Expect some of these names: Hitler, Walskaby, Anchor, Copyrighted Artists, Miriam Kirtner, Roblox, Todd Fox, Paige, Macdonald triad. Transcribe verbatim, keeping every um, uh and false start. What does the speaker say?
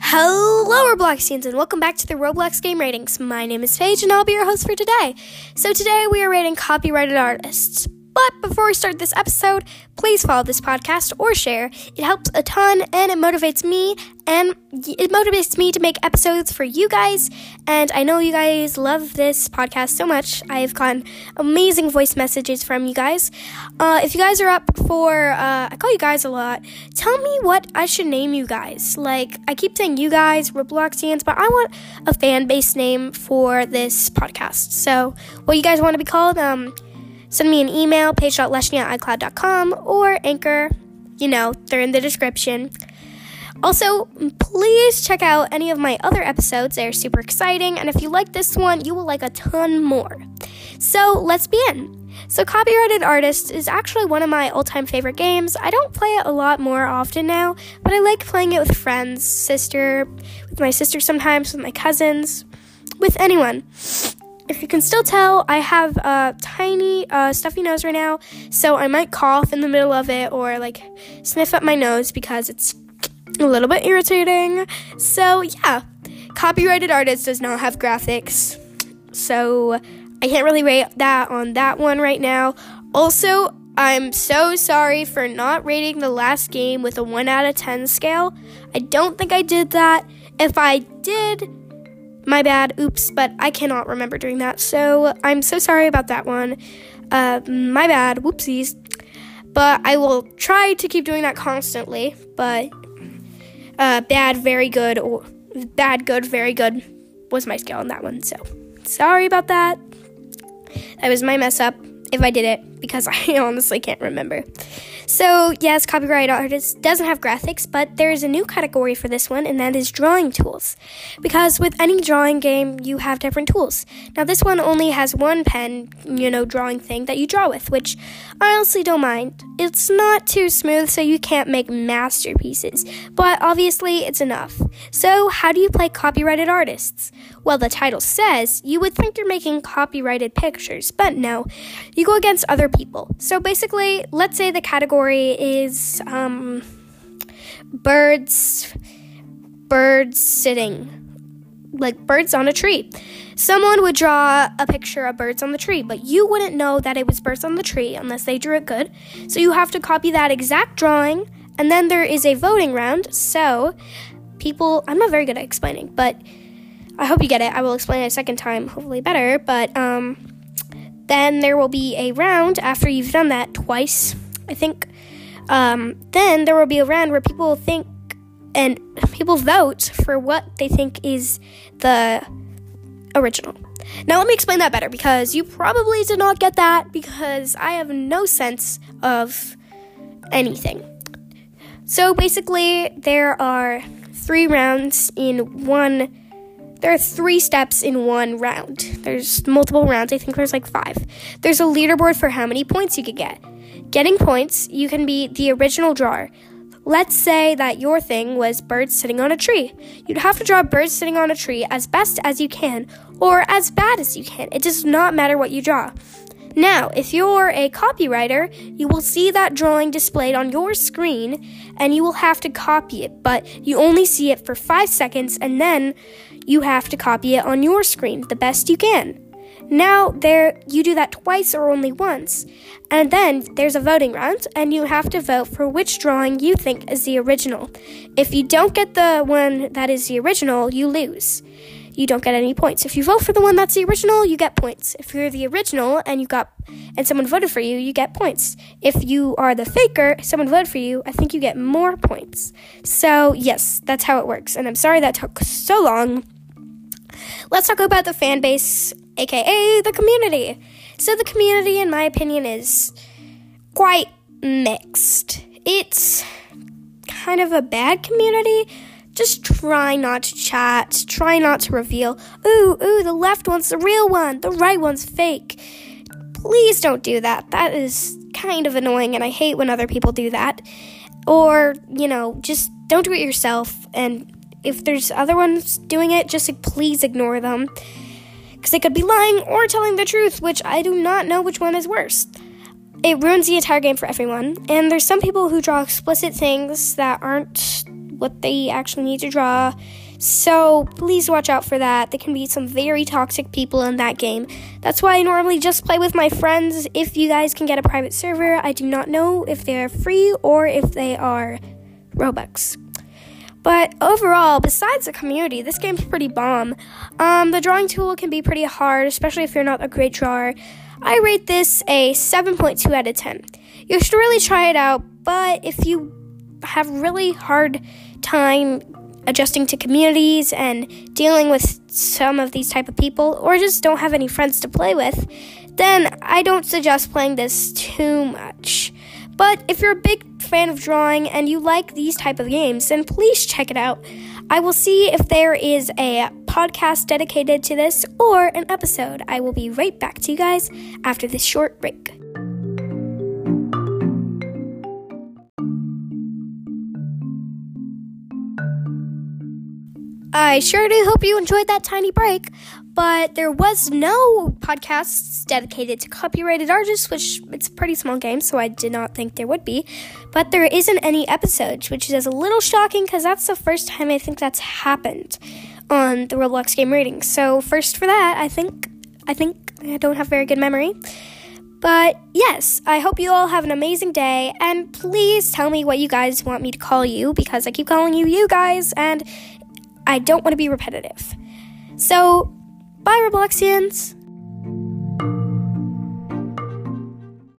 Hello, Roblox fans, and welcome back to the Roblox Game Ratings. My name is Paige, and I'll be your host for today. So today we are rating copyrighted artists. But before we start this episode, please follow this podcast or share. It helps a ton, and it motivates me, and it motivates me to make episodes for you guys. And I know you guys love this podcast so much. I've gotten amazing voice messages from you guys. Uh, if you guys are up for, uh, I call you guys a lot. Tell me what I should name you guys. Like, I keep saying you guys, Robloxians, but I want a fan-based name for this podcast. So, what you guys want to be called, um... send me an email, paige dot leshny at i cloud dot com, or Anchor. You know, they're in the description. Also, please check out any of my other episodes. They're super exciting, and if you like this one, you will like a ton more. So, let's begin. So, Copyrighted Artists is actually one of my all-time favorite games. I don't play it a lot more often now, but I like playing it with friends, sister, with my sister sometimes, with my cousins, with anyone. If you can still tell, I have a uh, tiny uh, stuffy nose right now, so I might cough in the middle of it or, like, sniff up my nose because it's a little bit irritating. So, yeah. Copyrighted Artists does not have graphics, so I can't really rate that on that one right now. Also, I'm so sorry for not rating the last game with a one out of ten scale. I don't think I did that. If I did... my bad, oops, but I cannot remember doing that, so I'm so sorry about that one. Uh, my bad, whoopsies. But I will try to keep doing that constantly, but uh, bad, very good, or bad, good, very good was my scale on that one, so sorry about that. That was my mess up, if I did it, because I honestly can't remember. So, yes, Copyrighted Artists doesn't have graphics, but there is a new category for this one, and that is drawing tools. Because with any drawing game, you have different tools. Now, this one only has one pen, you know, drawing thing that you draw with, which I honestly don't mind. It's not too smooth, so you can't make masterpieces, but obviously it's enough. So, how do you play Copyrighted Artists? Well, the title says, you would think you're making copyrighted pictures, but no, you go against other people. So, basically, let's say the category is um birds birds sitting, like birds on a tree. Someone would draw a picture of birds on the tree, but you wouldn't know that it was birds on the tree unless they drew it good. So you have to copy that exact drawing, and then there is a voting round. So people, I'm not very good at explaining, but I hope you get it. I will explain it a second time, hopefully better, but um then there will be a round after you've done that twice. I think um, then there will be a round where people think and people vote for what they think is the original. Now, let me explain that better, because you probably did not get that, because I have no sense of anything. So, basically, there are three rounds in one... There are three steps in one round. There's multiple rounds. I think there's like five. There's a leaderboard for how many points you could get. Getting points, you can be the original drawer. Let's say that your thing was birds sitting on a tree. You'd have to draw birds sitting on a tree as best as you can, or as bad as you can. It does not matter what you draw. Now, if you're a copywriter, you will see that drawing displayed on your screen, and you will have to copy it, but you only see it for five seconds, and then you have to copy it on your screen the best you can. Now, there you do that twice or only once, and then there's a voting round, and you have to vote for which drawing you think is the original. If you don't get the one that is the original, you lose. You don't get any points. If you vote for the one that's the original, you get points. If you're the original and you got and someone voted for you, you get points. If you are the faker, someone voted for you, I think you get more points. So, yes, that's how it works. And I'm sorry that took so long. Let's talk about the fan base, aka the community. So the community, in my opinion, is quite mixed. It's kind of a bad community. Just try not to chat, try not to reveal, ooh, ooh, the left one's the real one, the right one's fake. Please don't do that. That is kind of annoying, and I hate when other people do that. Or, you know, just don't do it yourself, and if there's other ones doing it, just like, please ignore them, because they could be lying or telling the truth, which I do not know which one is worse. it ruins the entire game for everyone. And there's some people who draw explicit things that aren't what they actually need to draw. So please watch out for that. There can be some very toxic people in that game. That's why I normally just play with my friends. If you guys can get a private server, I do not know if they are free or if they are Robux. But overall, besides the community, this game's pretty bomb. Um, the drawing tool can be pretty hard, especially if you're not a great drawer. I rate this a seven point two out of ten. You should really try it out, but if you have really hard time adjusting to communities and dealing with some of these type of people, or just don't have any friends to play with, then I don't suggest playing this too much. But if you're a big fan of drawing and you like these type of games, then please check it out. I will see if there is a podcast dedicated to this or an episode. I will be right back to you guys after this short break. I sure do hope you enjoyed that tiny break, but there was no podcasts dedicated to copyrighted artists, which it's a pretty small game, so I did not think there would be, but there isn't any episodes, which is a little shocking because that's the first time I think that's happened on the Roblox game rating. So first for that, I think, I think I don't have very good memory. But yes, I hope you all have an amazing day, and please tell me what you guys want me to call you, because I keep calling you you guys, and I don't want to be repetitive. So, bye, Robloxians!